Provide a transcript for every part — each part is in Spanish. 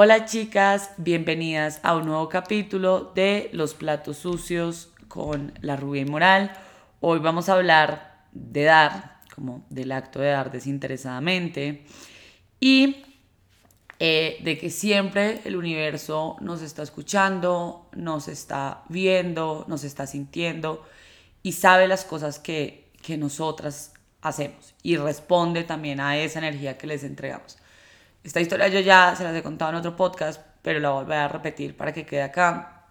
Hola chicas, bienvenidas a un nuevo capítulo de Los platos sucios con la rubia inmoral. Hoy vamos a hablar de dar, como del acto de dar desinteresadamente y de que siempre el universo nos está escuchando, nos está viendo, nos está sintiendo y sabe las cosas que nosotras hacemos y responde también a esa energía que les entregamos. Esta historia yo ya se las he contado en otro podcast, pero la voy a repetir para que quede acá.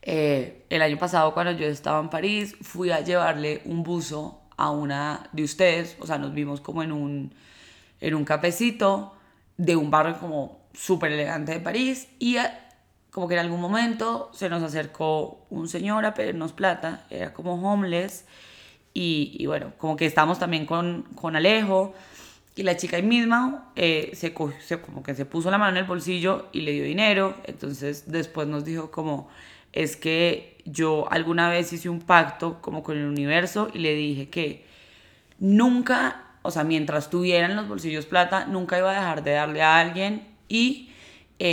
El año pasado, cuando yo estaba en París, fui a llevarle un buzo a una de ustedes. O sea, nos vimos como en un cafecito de un barrio como súper elegante de París. Y como que en algún momento se nos acercó un señor a pedirnos plata. Era como homeless. Y bueno, como que estábamos también con Alejo. Y la chica ahí misma se puso la mano en el bolsillo y le dio dinero. Entonces después nos dijo como, es que yo alguna vez hice un pacto como con el universo y le dije que nunca, o sea, mientras tuvieran los bolsillos plata, nunca iba a dejar de darle a alguien y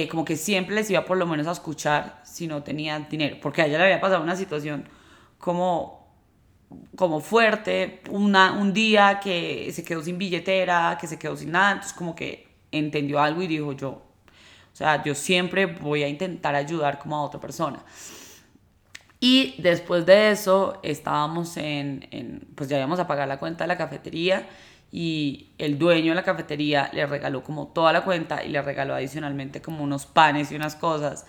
como que siempre les iba por lo menos a escuchar si no tenían dinero. Porque a ella le había pasado una situación como fuerte, un día que se quedó sin billetera, que se quedó sin nada, entonces como que entendió algo y dijo yo siempre voy a intentar ayudar como a otra persona. Y después de eso estábamos pues ya íbamos a pagar la cuenta de la cafetería y el dueño de la cafetería le regaló como toda la cuenta y le regaló adicionalmente como unos panes y unas cosas.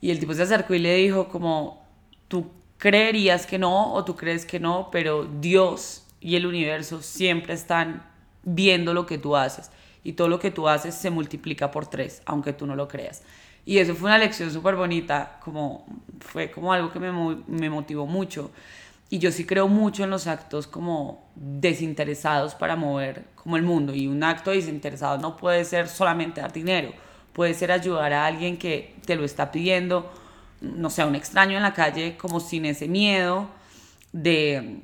Y el tipo se acercó y le dijo como, tú creerías que no, o tú crees que no, pero Dios y el universo siempre están viendo lo que tú haces y todo lo que tú haces se multiplica por 3, aunque tú no lo creas. Y eso fue una lección súper bonita, fue como algo que me motivó mucho. Y yo sí creo mucho en los actos como desinteresados para mover como el mundo, y un acto desinteresado no puede ser solamente dar dinero, puede ser ayudar a alguien que te lo está pidiendo, no sé, un extraño en la calle, como sin ese miedo de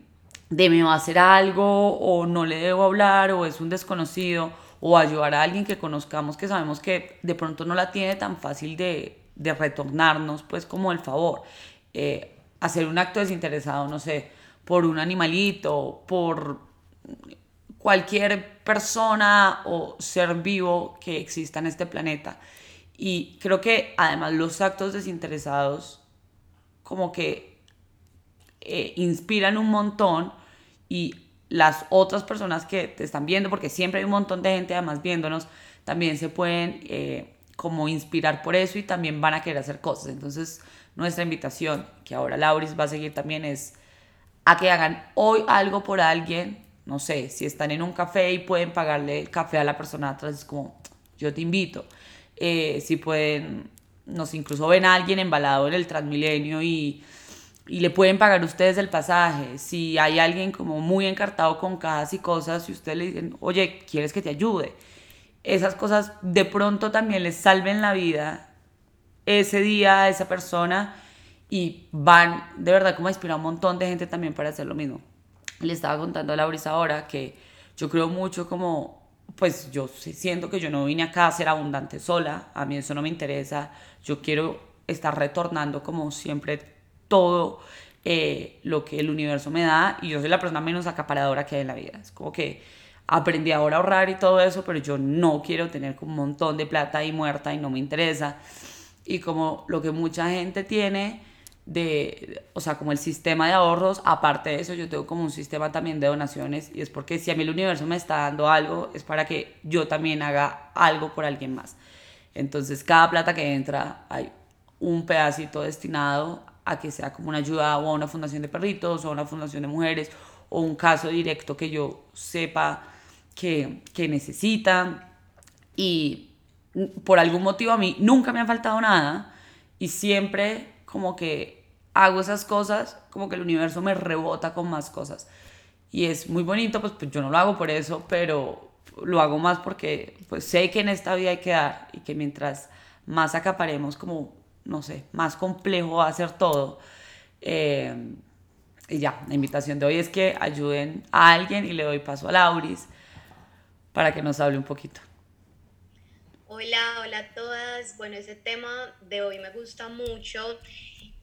me va a hacer algo, o no le debo hablar, o es un desconocido, o ayudar a alguien que conozcamos que sabemos que de pronto no la tiene tan fácil de retornarnos pues como el favor. Hacer un acto desinteresado, no sé, por un animalito, por cualquier persona o ser vivo que exista en este planeta. Y creo que además los actos desinteresados como que inspiran un montón, y las otras personas que te están viendo, porque siempre hay un montón de gente además viéndonos, también se pueden como inspirar por eso y también van a querer hacer cosas. Entonces nuestra invitación, que ahora Lauris va a seguir también, es a que hagan hoy algo por alguien. No sé, si están en un café y pueden pagarle el café a la persona atrás, es como, yo te invito. Si pueden, no sé, incluso ven a alguien embalado en el Transmilenio y le pueden pagar ustedes el pasaje. Si hay alguien como muy encartado con cajas y cosas, si ustedes le dicen, oye, ¿quieres que te ayude? Esas cosas de pronto también les salven la vida ese día a esa persona, y van de verdad como a inspirar a un montón de gente también para hacer lo mismo. Le estaba contando a Lauris ahora que yo creo mucho como, pues yo siento que yo no vine acá a ser abundante sola, a mí eso no me interesa, yo quiero estar retornando como siempre todo lo que el universo me da, y yo soy la persona menos acaparadora que hay en la vida. Es como que aprendí ahora a ahorrar y todo eso, pero yo no quiero tener como un montón de plata ahí muerta y no me interesa. Y como lo que mucha gente tiene o sea, como el sistema de ahorros, aparte de eso yo tengo como un sistema también de donaciones, y es porque si a mí el universo me está dando algo es para que yo también haga algo por alguien más. Entonces cada plata que entra hay un pedacito destinado a que sea como una ayuda o a una fundación de perritos o a una fundación de mujeres o un caso directo que yo sepa que necesitan. Y por algún motivo a mí nunca me ha faltado nada, y siempre como que hago esas cosas, como que el universo me rebota con más cosas. Y es muy bonito, pues yo no lo hago por eso, pero lo hago más porque pues sé que en esta vida hay que dar, y que mientras más acaparemos, como, no sé, más complejo va a ser todo. Y ya, la invitación de hoy es que ayuden a alguien, y le doy paso a Lauris para que nos hable un poquito. Hola a todas. Bueno, ese tema de hoy me gusta mucho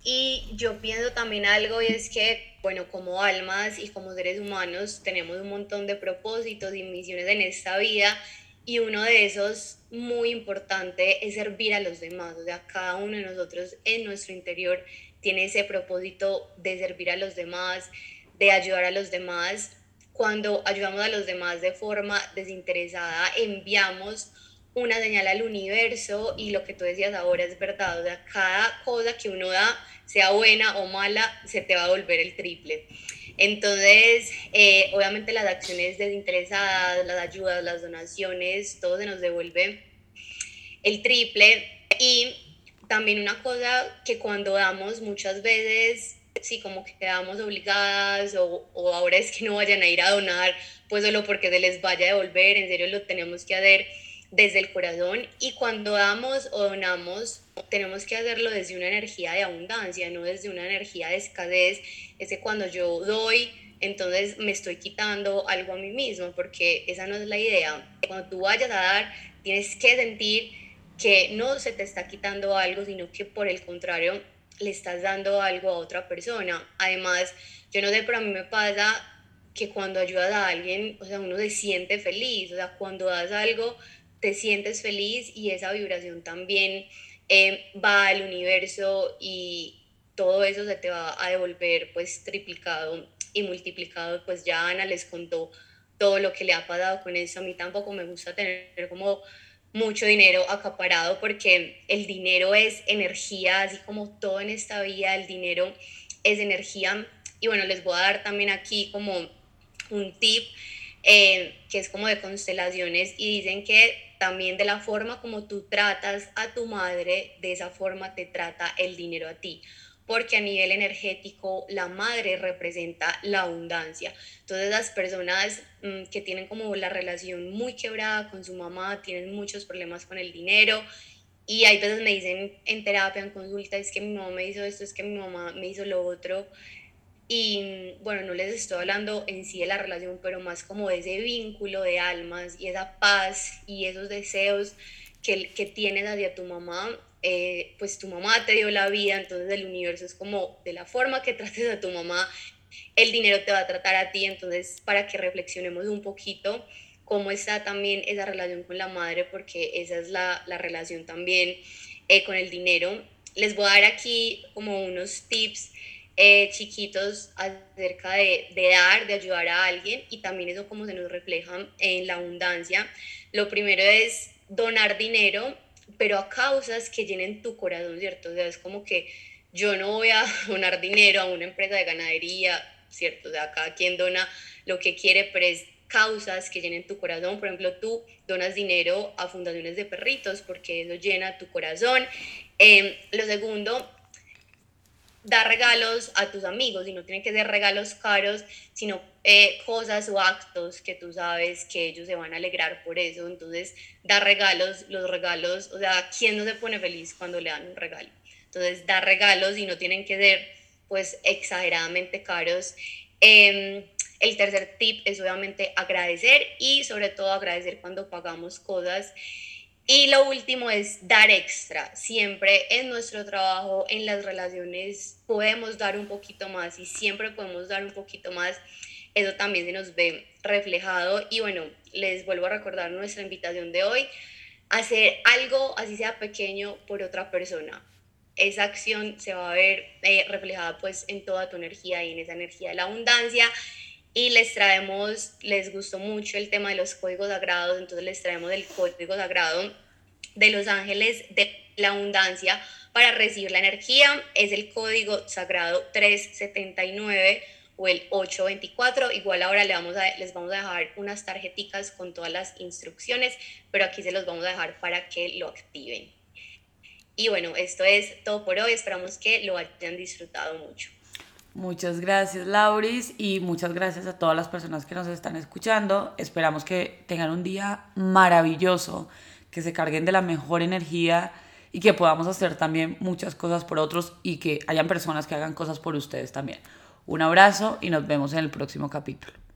y yo pienso también algo, y es que, bueno, como almas y como seres humanos tenemos un montón de propósitos y misiones en esta vida, y uno de esos muy importante es servir a los demás. O sea, cada uno de nosotros en nuestro interior tiene ese propósito de servir a los demás, de ayudar a los demás. Cuando ayudamos a los demás de forma desinteresada, enviamos una señal al universo, y lo que tú decías ahora es verdad. O sea, cada cosa que uno da, sea buena o mala, se te va a devolver el triple. Entonces, obviamente las acciones desinteresadas, las ayudas, las donaciones, todo se nos devuelve el triple. Y también una cosa que cuando damos muchas veces, sí, como que quedamos obligadas o ahora es que no vayan a ir a donar, pues solo porque se les vaya a devolver. En serio, lo tenemos que hacer desde el corazón, y cuando damos o donamos tenemos que hacerlo desde una energía de abundancia, no desde una energía de escasez. Es que cuando yo doy, entonces me estoy quitando algo a mí mismo, porque esa no es la idea. Cuando tú vayas a dar, tienes que sentir que no se te está quitando algo, sino que por el contrario le estás dando algo a otra persona. Además, yo no sé, pero a mí me pasa que cuando ayudas a alguien, o sea, uno se siente feliz. O sea, cuando das algo te sientes feliz, y esa vibración también va al universo, y todo eso se te va a devolver pues triplicado y multiplicado. Pues ya Ana les contó todo lo que le ha pasado con eso. A mí tampoco me gusta tener como mucho dinero acaparado, porque el dinero es energía, así como todo en esta vida, el dinero es energía. Y bueno, les voy a dar también aquí como un tip que es como de constelaciones, y dicen que también de la forma como tú tratas a tu madre, de esa forma te trata el dinero a ti, porque a nivel energético la madre representa la abundancia. Entonces las personas que tienen como la relación muy quebrada con su mamá tienen muchos problemas con el dinero, y hay veces me dicen en terapia, en consulta, es que mi mamá me hizo esto, es que mi mamá me hizo lo otro. Y bueno, no les estoy hablando en sí de la relación, pero más como de ese vínculo de almas y esa paz y esos deseos que tienes hacia tu mamá. Pues tu mamá te dio la vida, entonces el universo es como de la forma que trates a tu mamá, el dinero te va a tratar a ti. Entonces, para que reflexionemos un poquito cómo está también esa relación con la madre, porque esa es la relación también con el dinero. Les voy a dar aquí como unos tips chiquitos acerca de dar, de ayudar a alguien, y también eso como se nos refleja en la abundancia. Lo primero es donar dinero, pero a causas que llenen tu corazón, ¿cierto? O sea, es como que yo no voy a donar dinero a una empresa de ganadería, ¿cierto? O sea, cada quien dona lo que quiere, pero es causas que llenen tu corazón. Por ejemplo, tú donas dinero a fundaciones de perritos, porque eso llena tu corazón. Lo segundo, dar regalos a tus amigos, y no tienen que ser regalos caros, sino cosas o actos que tú sabes que ellos se van a alegrar por eso. Entonces, dar regalos, los regalos, o sea, ¿quién no se pone feliz cuando le dan un regalo? Entonces, dar regalos, y no tienen que ser pues exageradamente caros. El tercer tip es obviamente agradecer, y sobre todo agradecer cuando pagamos cosas. Y lo último es dar extra. Siempre en nuestro trabajo, en las relaciones, podemos dar un poquito más, y siempre podemos dar un poquito más. Eso también se nos ve reflejado. Y bueno, les vuelvo a recordar nuestra invitación de hoy: hacer algo, así sea pequeño, por otra persona. Esa acción se va a ver reflejada pues en toda tu energía, y en esa energía de la abundancia. Y les traemos, les gustó mucho el tema de los códigos sagrados, entonces les traemos el código sagrado de los ángeles de la abundancia para recibir la energía. Es el código sagrado 379 o el 824. Igual ahora les vamos a dejar unas tarjeticas con todas las instrucciones, pero aquí se los vamos a dejar para que lo activen. Y bueno, esto es todo por hoy. Esperamos que lo hayan disfrutado mucho. Muchas gracias, Lauris, y muchas gracias a todas las personas que nos están escuchando. Esperamos que tengan un día maravilloso, que se carguen de la mejor energía y que podamos hacer también muchas cosas por otros, y que hayan personas que hagan cosas por ustedes también. Un abrazo y nos vemos en el próximo capítulo.